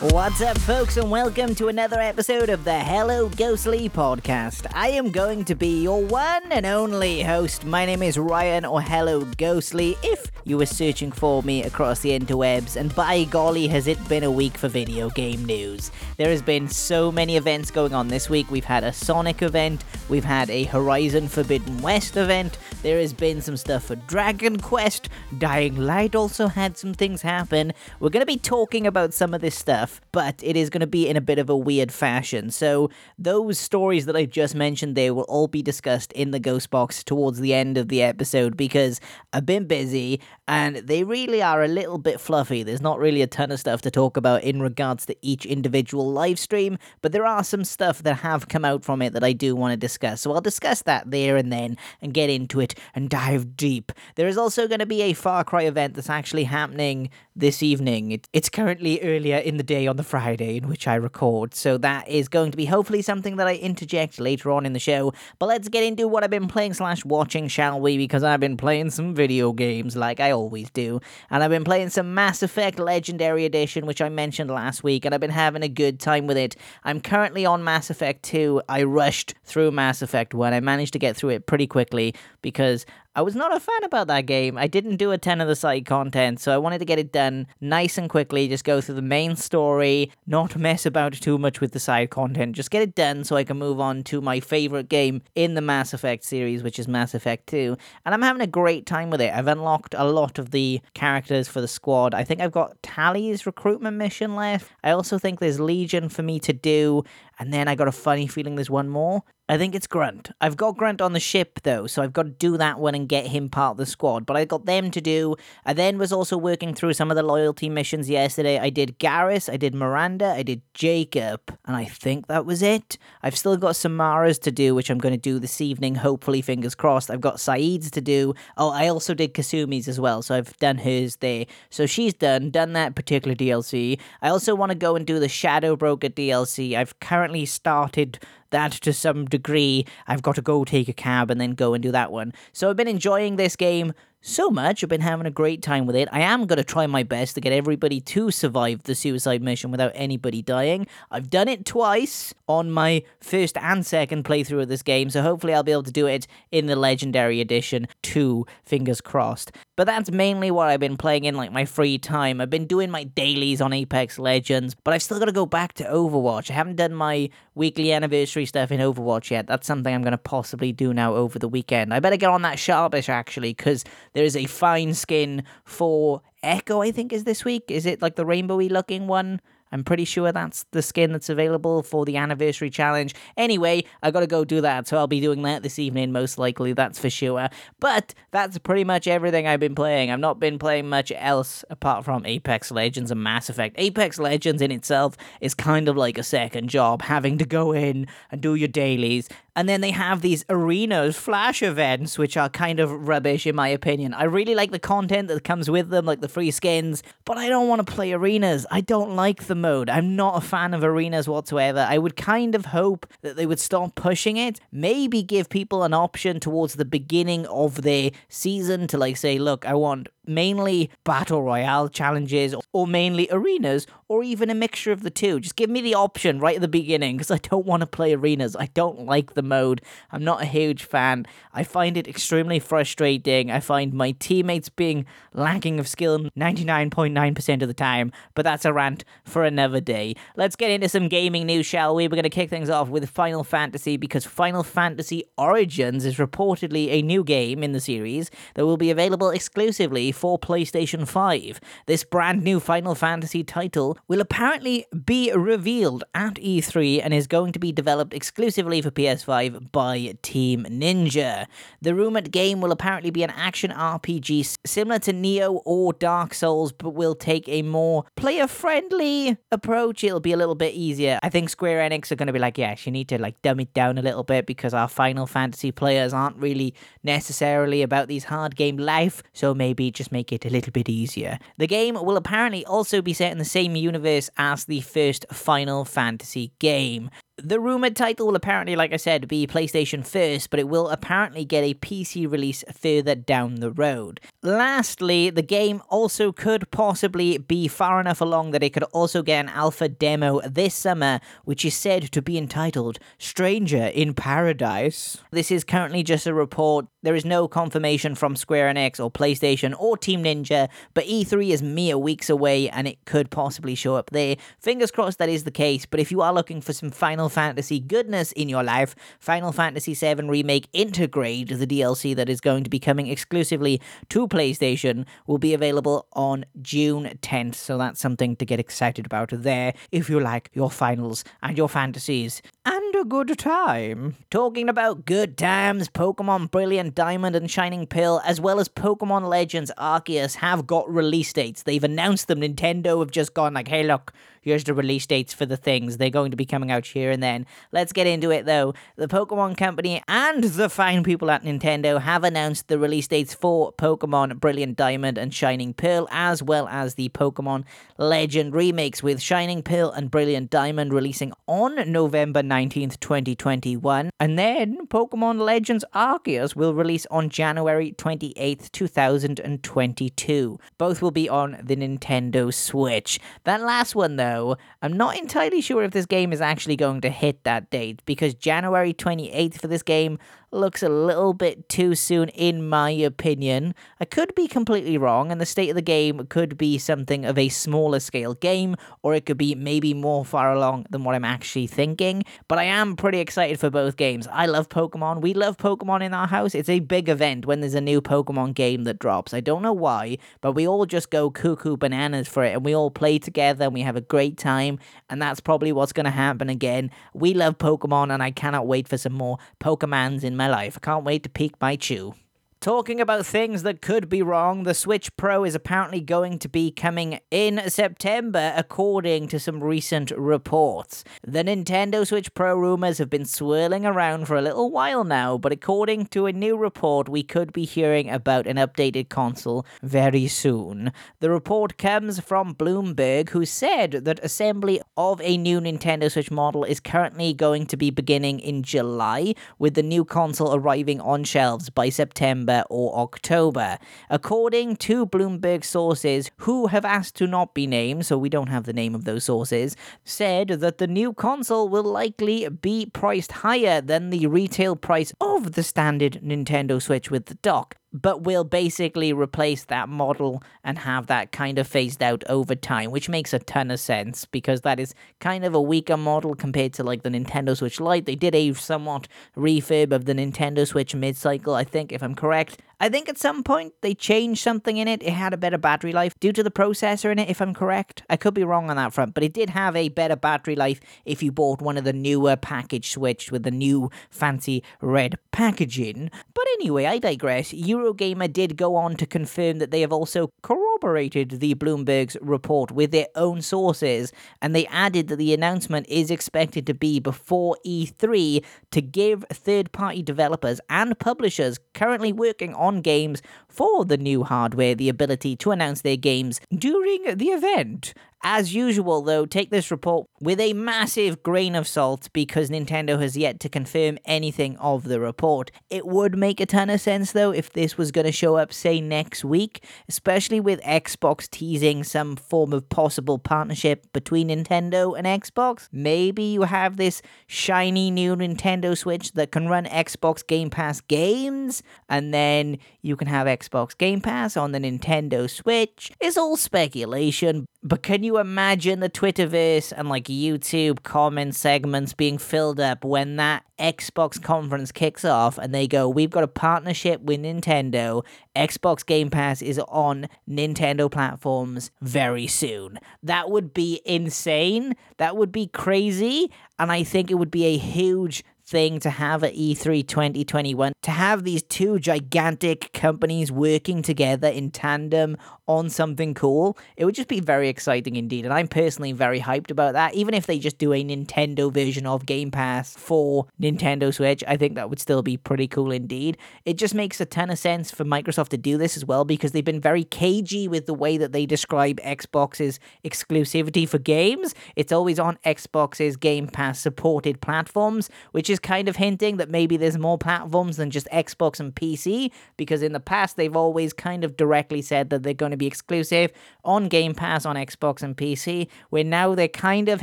What's up, folks, and welcome to another episode of the Hello Ghostly Podcast. I am going to be your one and only host. My name is Ryan, or Hello Ghostly, if you were searching for me across the interwebs, and by golly has it been a week for video game news. There has been so many events going on this week. We've had a Sonic event, we've had a Horizon Forbidden West event, there has been some stuff for Dragon Quest, Dying Light also had some things happen. We're going to be talking about some of this stuff, but it is going to be in a bit of a weird fashion. So those stories that I just mentioned there will all be discussed in the Ghost Box towards the end of the episode, because I've been busy and they really are a little bit fluffy. There's not really a ton of stuff to talk about in regards to each individual live stream, but there are some stuff that have come out from it that I do want to discuss. So I'll discuss that there and then and get into it and dive deep. There is also going to be a Far Cry event that's actually happening this evening. It's currently earlier in the day on the Friday in which I record, so that is going to be hopefully something that I interject later on in the show. But let's get into what I've been playing / watching, shall we? Because I've been playing some video games like I always do, and I've been playing some Mass Effect Legendary Edition, which I mentioned last week, and I've been having a good time with it. I'm currently on Mass Effect 2. I rushed through Mass Effect 1. I managed to get through it pretty quickly because I was not a fan about that game. I didn't do a ton of the side content, so I wanted to get it done nice and quickly, just go through the main story, not mess about too much with the side content, just get it done so I can move on to my favorite game in the Mass Effect series, which is Mass Effect 2, and I'm having a great time with it. I've unlocked a lot of the characters for the squad. I think I've got Tally's recruitment mission left. I also think there's Legion for me to do, and then I got a funny feeling there's one more. I think it's Grunt. I've got Grunt on the ship, though, so I've got to do that one and get him part of the squad, but I got them to do. I then was also working through some of the loyalty missions yesterday. I did Garrus, I did Miranda, I did Jacob, and I think that was it. I've still got Samara's to do, which I'm going to do this evening, hopefully, fingers crossed. I've got Saeed's to do. Oh, I also did Kasumi's as well, so I've done hers there. So she's done that particular DLC. I also want to go and do the Shadow Broker DLC. I've currently started that to some degree. I've got to go take a cab and then go and do that one. So I've been enjoying this game so much. I've been having a great time with it. I am going to try my best to get everybody to survive the suicide mission without anybody dying. I've done it twice on my first and second playthrough of this game, so hopefully I'll be able to do it in the Legendary Edition 2, fingers crossed. But that's mainly what I've been playing in, like, my free time. I've been doing my dailies on Apex Legends, but I've still got to go back to Overwatch. I haven't done my weekly anniversary stuff in Overwatch yet. That's something I'm going to possibly do now over the weekend. I better get on that Sharpish, actually, because there is a fine skin for Echo, I think, is this week. Is it like the rainbowy looking one? I'm pretty sure that's the skin that's available for the anniversary challenge. Anyway, I gotta go do that, so I'll be doing that this evening, most likely, that's for sure. But that's pretty much everything I've been playing. I've not been playing much else apart from Apex Legends and Mass Effect. Apex Legends in itself is kind of like a second job, having to go in and do your dailies. And then they have these arenas, flash events, which are kind of rubbish in my opinion. I really like the content that comes with them, like the free skins, but I don't want to play arenas. I don't like the mode. I'm not a fan of arenas whatsoever. I would kind of hope that they would start pushing it, maybe give people an option towards the beginning of their season to, like, say, look, I want mainly battle royale challenges or mainly arenas, or even a mixture of the two. Just give me the option right at the beginning, because I don't want to play arenas. I don't like the mode. I'm not a huge fan. I find it extremely frustrating. I find my teammates being lacking of skill 99.9% of the time, but that's a rant for another day. Let's get into some gaming news, shall we? We're going to kick things off with Final Fantasy, because Final Fantasy Origins is reportedly a new game in the series that will be available exclusively for PlayStation 5. This brand new Final Fantasy title will apparently be revealed at E3 and is going to be developed exclusively for PS5 by Team Ninja. The rumored game will apparently be an action RPG similar to Neo or Dark Souls, but will take a more player-friendly approach. It'll be a little bit easier. I think Square Enix are going to be like, yes, you need to, like, dumb it down a little bit, because our Final Fantasy players aren't really necessarily about these hard game life, so maybe just make it a little bit easier. The game will apparently also be set in the same universe as the first Final Fantasy game. The rumored title will apparently, like I said, be PlayStation first, but it will apparently get a PC release further down the road. Lastly, the game also could possibly be far enough along that it could also get an alpha demo this summer, which is said to be entitled Stranger in Paradise. This is currently just a report. There is no confirmation from Square Enix or PlayStation or Team Ninja, but E3 is mere weeks away and it could possibly show up there. Fingers crossed that is the case, but if you are looking for some Final Fantasy goodness in your life, Final Fantasy 7 Remake Intergrade, the DLC that is going to be coming exclusively to PlayStation, will be available on June 10th, so that's something to get excited about there if you like your finals and your fantasies and a good time. Talking about good times, Pokemon Brilliant Diamond and Shining Pearl, as well as Pokemon Legends Arceus, have got release dates. They've announced them. Nintendo have just gone like, hey look, here's the release dates for the things. They're going to be coming out here and then. Let's get into it though. The Pokemon Company and the fine people at Nintendo have announced the release dates for Pokemon Brilliant Diamond and Shining Pearl, as well as the Pokemon Legend remakes, with Shining Pearl and Brilliant Diamond releasing on November 19th, 2021. And then Pokemon Legends Arceus will release on January 28th, 2022. Both will be on the Nintendo Switch. That last one though, I'm not entirely sure if this game is actually going to hit that date, because January 28th for this game looks a little bit too soon in my opinion. I could be completely wrong, and the state of the game could be something of a smaller scale game, or it could be maybe more far along than what I'm actually thinking, but I am pretty excited for both games. I love Pokemon. We love Pokemon in our house. It's a big event when there's a new Pokemon game that drops. I don't know why, but we all just go cuckoo bananas for it, and we all play together, and we have a great time, and that's probably what's going to happen again. We love Pokemon, and I cannot wait for some more Pokemans in my life. I can't wait to peek my chew. Talking about things that could be wrong, the Switch Pro is apparently going to be coming in September, according to some recent reports. The Nintendo Switch Pro rumors have been swirling around for a little while now, but according to a new report, we could be hearing about an updated console very soon. The report comes from Bloomberg, who said that assembly of a new Nintendo Switch model is currently going to be beginning in July, with the new console arriving on shelves by September or October. According to Bloomberg sources, who have asked to not be named, so we don't have the name of those sources, said that the new console will likely be priced higher than the retail price of the standard Nintendo Switch with the dock, but will basically replace that model and have that kind of phased out over time, which makes a ton of sense, because that is kind of a weaker model compared to like the Nintendo Switch Lite. They did a somewhat refurb of the Nintendo Switch mid-cycle, I think, if I'm correct. I think at some point they changed something in it. It had a better battery life due to the processor in it, if I'm correct. I could be wrong on that front, but it did have a better battery life if you bought one of the newer package Switch with the new fancy red packaging. But anyway, I digress. Eurogamer did go on to confirm that they have also corroborated the Bloomberg's report with their own sources, and they added that the announcement is expected to be before E3 to give third-party developers and publishers currently working on games for the new hardware the ability to announce their games during the event. As usual, though, take this report with a massive grain of salt, because Nintendo has yet to confirm anything of the report. It would make a ton of sense, though, if this was going to show up, say, next week, especially with Xbox teasing some form of possible partnership between Nintendo and Xbox. Maybe you have this shiny new Nintendo Switch that can run Xbox Game Pass games, and then you can have Xbox Game Pass on the Nintendo Switch. It's all speculation, but can you imagine the Twitterverse and like YouTube comment segments being filled up when that Xbox conference kicks off and they go, we've got a partnership with Nintendo, Xbox Game Pass is on Nintendo platforms very soon. That would be insane. That would be crazy. And I think it would be a huge thing to have at E3 2021, to have these two gigantic companies working together in tandem on something cool. It would just be very exciting indeed, and I'm personally very hyped about that. Even if they just do a Nintendo version of Game Pass for Nintendo Switch, I think that would still be pretty cool indeed. It just makes a ton of sense for Microsoft to do this as well, because they've been very cagey with the way that they describe Xbox's exclusivity for games. It's always on Xbox's Game Pass supported platforms, which is kind of hinting that maybe there's more platforms than just Xbox and PC, because in the past they've always kind of directly said that they're going to be exclusive on Game Pass on Xbox and PC, where now they're kind of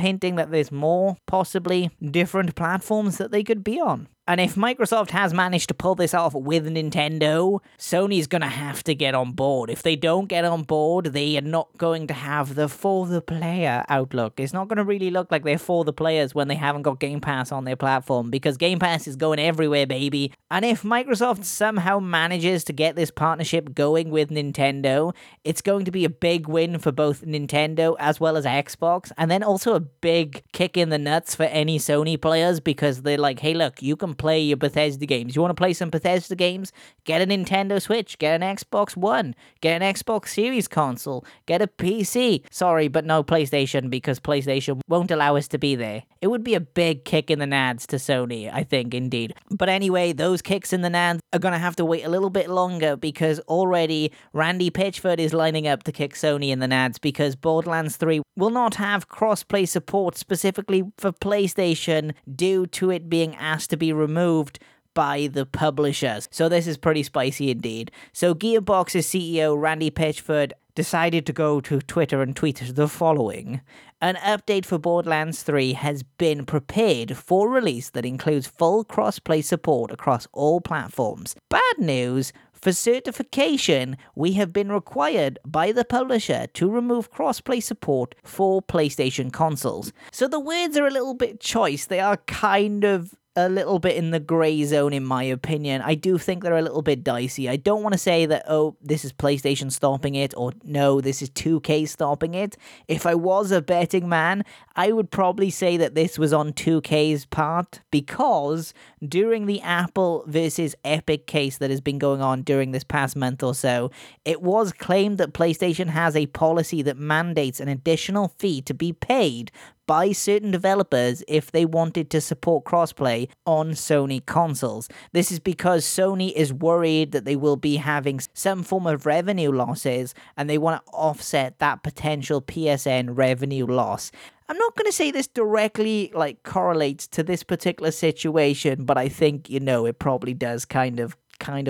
hinting that there's more possibly different platforms that they could be on. And if Microsoft has managed to pull this off with Nintendo, Sony's going to have to get on board. If they don't get on board, they are not going to have the for the player outlook. It's not going to really look like they're for the players when they haven't got Game Pass on their platform, because Game Pass is going everywhere, baby. And if Microsoft somehow manages to get this partnership going with Nintendo, it's going to be a big win for both Nintendo as well as Xbox, and then also a big kick in the nuts for any Sony players, because they're like, hey, look, you can play your Bethesda games. You want to play some Bethesda games? Get a Nintendo Switch, get an Xbox One, get an Xbox Series console, get a PC. Sorry, but no PlayStation, because PlayStation won't allow us to be there. It would be a big kick in the nads to Sony, I think, indeed. But anyway, those kicks in the nads are going to have to wait a little bit longer, because already Randy Pitchford is lining up to kick Sony in the nads, because Borderlands 3 will not have cross-play support specifically for PlayStation due to it being asked to be removed by the publishers. So this is pretty spicy indeed. So Gearbox's CEO Randy Pitchford decided to go to Twitter and tweet the following. An update for Borderlands 3 has been prepared for release that includes full cross-play support across all platforms. Bad news. For certification, we have been required by the publisher to remove cross-play support for PlayStation consoles. So the words are a little bit choice. They are kind of a little bit in the grey zone, in my opinion. I do think they're a little bit dicey. I don't want to say that, oh, this is PlayStation stopping it, or no, this is 2K stopping it. If I was a betting man, I would probably say that this was on 2K's part, because during the Apple versus Epic case that has been going on during this past month or so, it was claimed that PlayStation has a policy that mandates an additional fee to be paid by certain developers if they wanted to support crossplay on Sony consoles. This is because Sony is worried that they will be having some form of revenue losses, and they want to offset that potential PSN revenue loss. I'm not going to say this directly like correlates to this particular situation, but I think, you know, it probably does kind of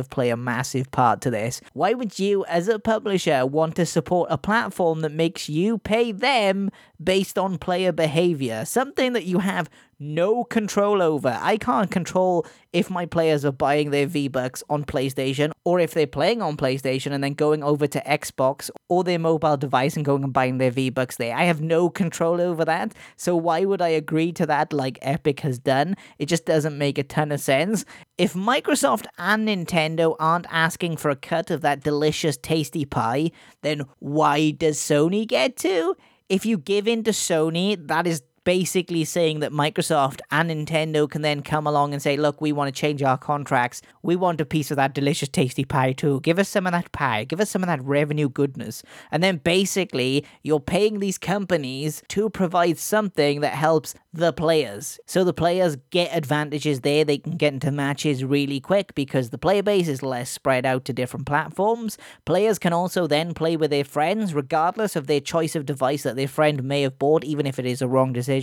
play a massive part to this. Why would you as a publisher want to support a platform that makes you pay them based on player behavior? Something that you have no control over. I can't control if my players are buying their V-Bucks on PlayStation, or if they're playing on PlayStation and then going over to Xbox or their mobile device and going and buying their V-Bucks there. I have no control over that, so why would I agree to that like Epic has done? It just doesn't make a ton of sense. If Microsoft and Nintendo aren't asking for a cut of that delicious tasty pie, then why does Sony get to? If you give in to Sony, that is basically saying that Microsoft and Nintendo can then come along and say, look, we want to change our contracts. We want a piece of that delicious tasty pie too. Give us some of that pie. Give us some of that revenue goodness. And then basically, you're paying these companies to provide something that helps the players. So the players get advantages there. They can get into matches really quick because the player base is less spread out to different platforms. Players can also then play with their friends, regardless of their choice of device that their friend may have bought, even if it is a wrong decision.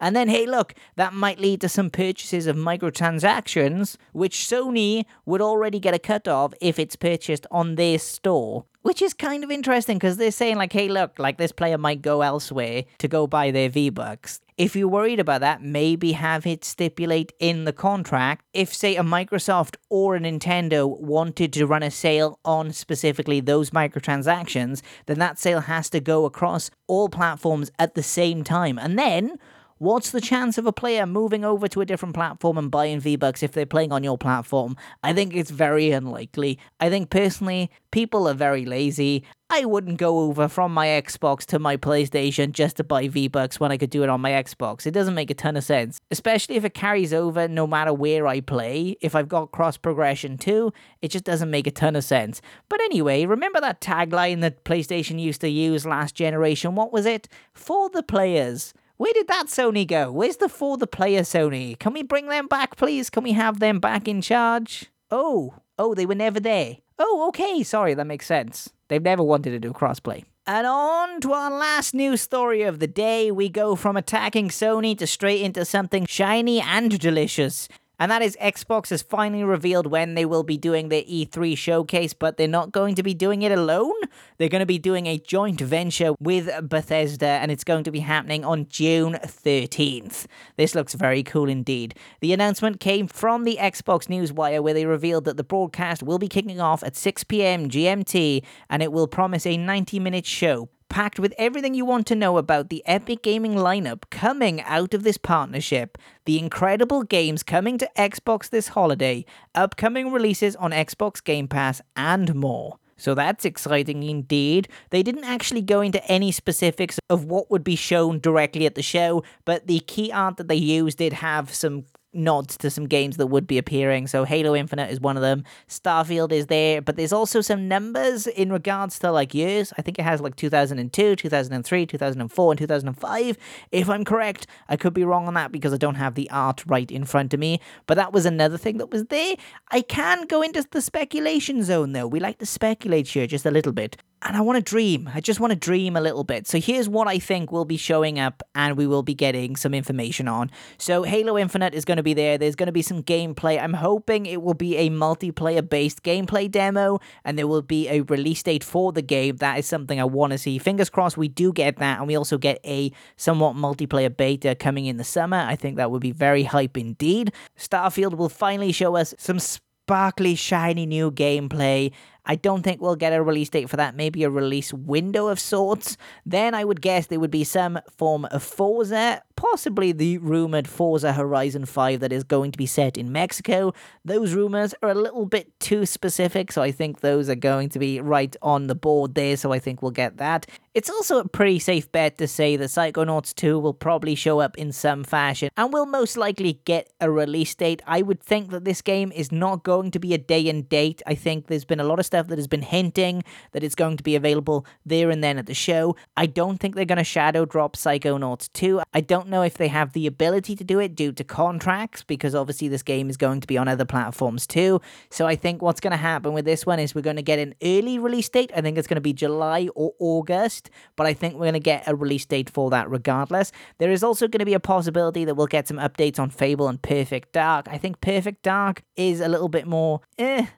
And then, hey, look, that might lead to some purchases of microtransactions, which Sony would already get a cut of if it's purchased on their store. Which is kind of interesting because they're saying like, hey, look, like this player might go elsewhere to go buy their V-Bucks. If you're worried about that, maybe have it stipulate in the contract if, say, a Microsoft or a Nintendo wanted to run a sale on specifically those microtransactions, then that sale has to go across all platforms at the same time. And then What's the chance of a player moving over to a different platform and buying V-Bucks if they're playing on your platform? I think it's very unlikely. I think personally, people are very lazy. I wouldn't go over from my Xbox to my PlayStation just to buy V-Bucks when I could do it on my Xbox. It doesn't make a ton of sense, especially if it carries over no matter where I play. If I've got cross-progression too, it just doesn't make a ton of sense. But anyway, remember that tagline that PlayStation used to use last generation? What was it? For the players. Where did that Sony go? Where's the for the player Sony? Can we bring them back, please? Can we have them back in charge? Oh, they were never there. Oh, okay, sorry, that makes sense. They've never wanted to do crossplay. And on to our last news story of the day. We go from attacking Sony to straight into something shiny and delicious. And that is Xbox has finally revealed when they will be doing their E3 showcase, but they're not going to be doing it alone. They're going to be doing a joint venture with Bethesda, and it's going to be happening on June 13th. This looks very cool indeed. The announcement came from the Xbox Newswire, where they revealed that the broadcast will be kicking off at 6 p.m. GMT, and it will promise a 90-minute show, packed with everything you want to know about the Epic gaming lineup coming out of this partnership, the incredible games coming to Xbox this holiday, upcoming releases on Xbox Game Pass, and more. So that's exciting indeed. They didn't actually go into any specifics of what would be shown directly at the show, but the key art that they used did have some nods to some games that would be appearing. So Halo Infinite is one of them. Starfield is there, but there's also some numbers in regards to like years. I think it has like 2002, 2003, 2004, and 2005, if I'm correct. I could be wrong on that because I don't have the art right in front of me, but that was another thing that was there. I can go into the speculation zone though. We like to speculate here just a little bit. And I want to dream. I just want to dream a little bit. So here's what I think will be showing up and we will be getting some information on. So Halo Infinite is going to be there. There's going to be some gameplay. I'm hoping it will be a multiplayer-based gameplay demo and there will be a release date for the game. That is something I want to see. Fingers crossed we do get that, and we also get a somewhat multiplayer beta coming in the summer. I think that would be very hype indeed. Starfield will finally show us some sparkly, shiny new gameplay. I don't think we'll get a release date for that, maybe a release window of sorts. Then I would guess there would be some form of Forza, possibly the rumoured Forza Horizon 5 that is going to be set in Mexico. Those rumours are a little bit too specific, so I think those are going to be right on the board there, so I think we'll get that. It's also a pretty safe bet to say that Psychonauts 2 will probably show up in some fashion, and will most likely get a release date. I would think that this game is not going to be a day and date. I think there's been a lot of stuff that has been hinting that it's going to be available there and then at the show. I don't think they're going to shadow drop Psychonauts 2. I don't know if they have the ability to do it due to contracts, because obviously this game is going to be on other platforms too. So I think what's going to happen with this one is we're going to get an early release date. I think it's going to be July or August, but I think we're going to get a release date for that regardless. There is also going to be a possibility that we'll get some updates on Fable and Perfect Dark. I think Perfect Dark is a little bit more,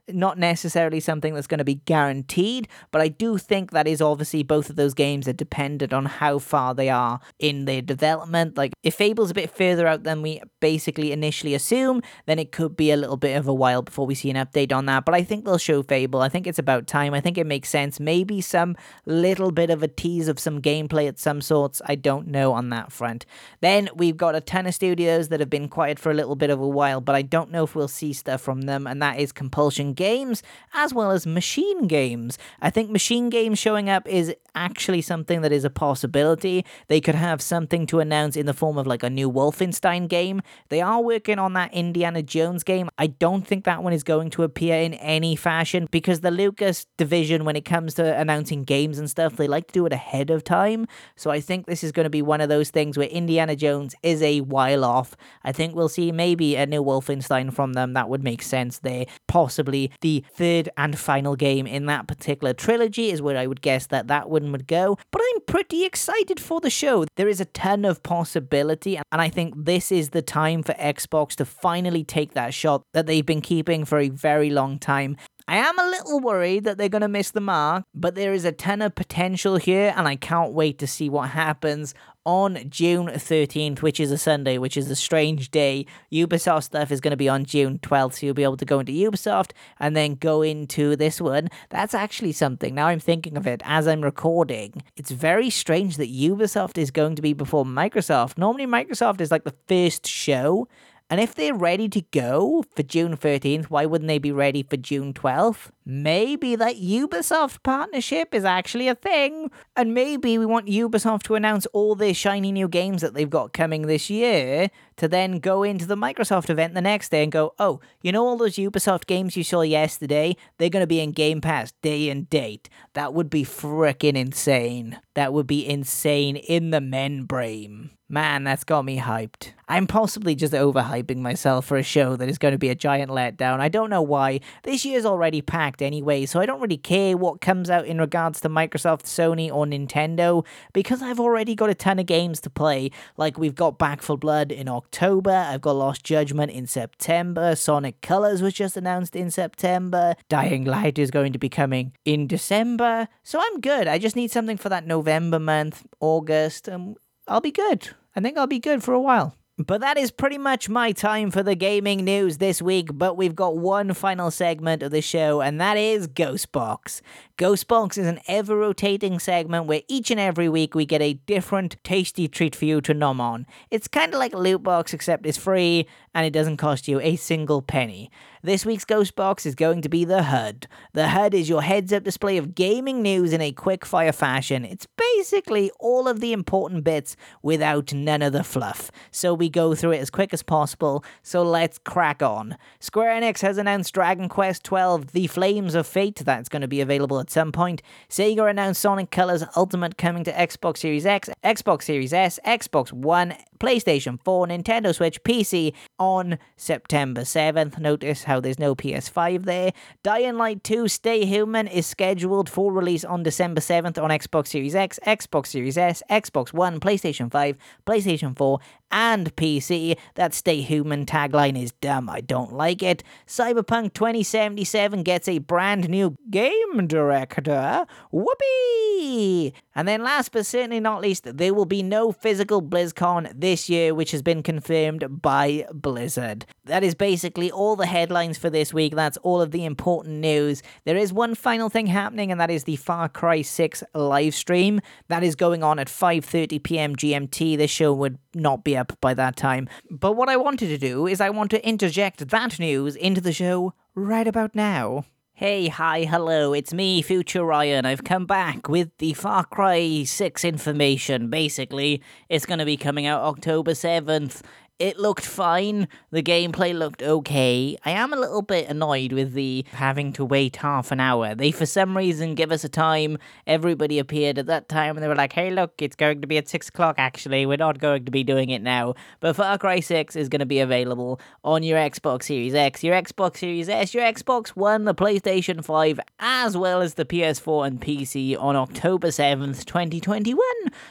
not necessarily something that's going to be guaranteed, but I do think that is obviously both of those games are dependent on how far they are in their development. Like if Fable's a bit further out than we basically initially assume, then it could be a little bit of a while before we see an update on that, but I think they'll show Fable. I think it's about time. I think it makes sense. Maybe some little bit of a tease of some gameplay at some sorts. I don't know on that front. Then we've got a ton of studios that have been quiet for a little bit of a while, but I don't know if we'll see stuff from them, and that is Compulsion Games as well as Machine Games. I think Machine Games showing up is actually something that is a possibility. They could have something to announce in the form of like a new Wolfenstein game. They are working on that Indiana Jones game. I don't think that one is going to appear in any fashion because the Lucas division, when it comes to announcing games and stuff, they like to do it ahead of time. So I think this is going to be one of those things where Indiana Jones is a while off. I think we'll see maybe a new Wolfenstein from them. That would make sense there. Possibly the third and final game in that particular trilogy is where I would guess that one would go, but I'm pretty excited for the show. There is a ton of possibility, and I think this is the time for Xbox to finally take that shot that they've been keeping for a very long time. I am a little worried that they're going to miss the mark, but there is a ton of potential here, and I can't wait to see what happens on June 13th, which is a Sunday, which is a strange day. Ubisoft stuff is going to be on June 12th, so you'll be able to go into Ubisoft and then go into this one. That's actually something. Now I'm thinking of it as I'm recording. It's very strange that Ubisoft is going to be before Microsoft. Normally Microsoft is like the first show, and if they're ready to go for June 13th, why wouldn't they be ready for June 12th? Maybe that Ubisoft partnership is actually a thing. And maybe we want Ubisoft to announce all their shiny new games that they've got coming this year to then go into the Microsoft event the next day and go, oh, you know all those Ubisoft games you saw yesterday? They're going to be in Game Pass day and date. That would be frickin' insane. That would be insane in the membrane. Man, that's got me hyped. I'm possibly just overhyping myself for a show that is going to be a giant letdown. I don't know why. This year's already packed anyway, so I don't really care what comes out in regards to Microsoft, Sony, or Nintendo, because I've already got a ton of games to play. Like, we've got Back 4 Blood in October, I've got Lost Judgment in September, Sonic Colors was just announced in September, Dying Light is going to be coming in December, so I'm good. I just need something for that November month, August, and I'll be good. I think I'll be good for a while. But that is pretty much my time for the gaming news this week, but we've got one final segment of the show, and that is Ghostbox. Ghostbox is an ever-rotating segment where each and every week we get a different tasty treat for you to nom on. It's kind of like Loot Box, except it's free, and it doesn't cost you a single penny. This week's Ghostbox is going to be the HUD. The HUD is your heads-up display of gaming news in a quick-fire fashion. It's basically all of the important bits without none of the fluff. So we go through it as quick as possible, so let's crack on. Square Enix has announced Dragon Quest XII, The Flames of Fate. That's going to be available at some point. Sega announced Sonic Colors Ultimate coming to Xbox Series X, Xbox Series S, Xbox One, PlayStation 4, Nintendo Switch, PC on September 7th. Notice how there's no PS5 there. Dying Light 2 Stay Human is scheduled for release on December 7th on Xbox Series X, Xbox Series S, Xbox One, PlayStation 5, PlayStation 4, and PC. That Stay Human tagline is dumb. I don't like it. Cyberpunk 2077 gets a brand new game director. Whoopee! And then last but certainly not least, there will be no physical BlizzCon this year, which has been confirmed by Blizzard. That is basically all the headlines for this week. That's all of the important news. There is one final thing happening, and that is the Far Cry 6 live stream. That is going on at 5:30 p.m. GMT. This show would not be up by that time. But what I wanted to do is I want to interject that news into the show right about now. Hey, hi, hello, it's me, Future Ryan. I've come back with the Far Cry 6 information. Basically, it's going to be coming out October 7th. It looked fine. The gameplay looked okay. I am a little bit annoyed with the having to wait half an hour. They, for some reason, give us a time. Everybody appeared at that time and they were like, hey, look, it's going to be at 6 o'clock, actually. We're not going to be doing it now. But Far Cry 6 is going to be available on your Xbox Series X, your Xbox Series S, your Xbox One, the PlayStation 5, as well as the PS4 and PC on October 7th, 2021.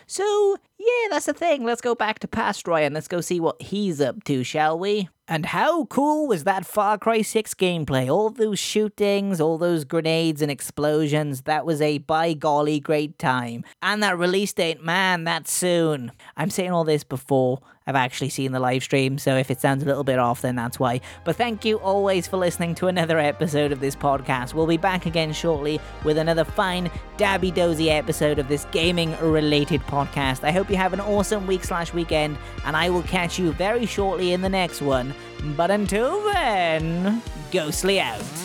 So, yeah, that's the thing. Let's go back to past Ryan. Let's go see what he's up to, shall we? And how cool was that Far Cry 6 gameplay? All those shootings, all those grenades and explosions, that was a by golly great time. And that release date, man, that's soon. I'm saying all this before I've actually seen the live stream, so if it sounds a little bit off, then that's why. But thank you always for listening to another episode of this podcast. We'll be back again shortly with another fine, dabby-dozy episode of this gaming-related podcast. I hope you have an awesome week/weekend, and I will catch you very shortly in the next one. But until then, ghostly out.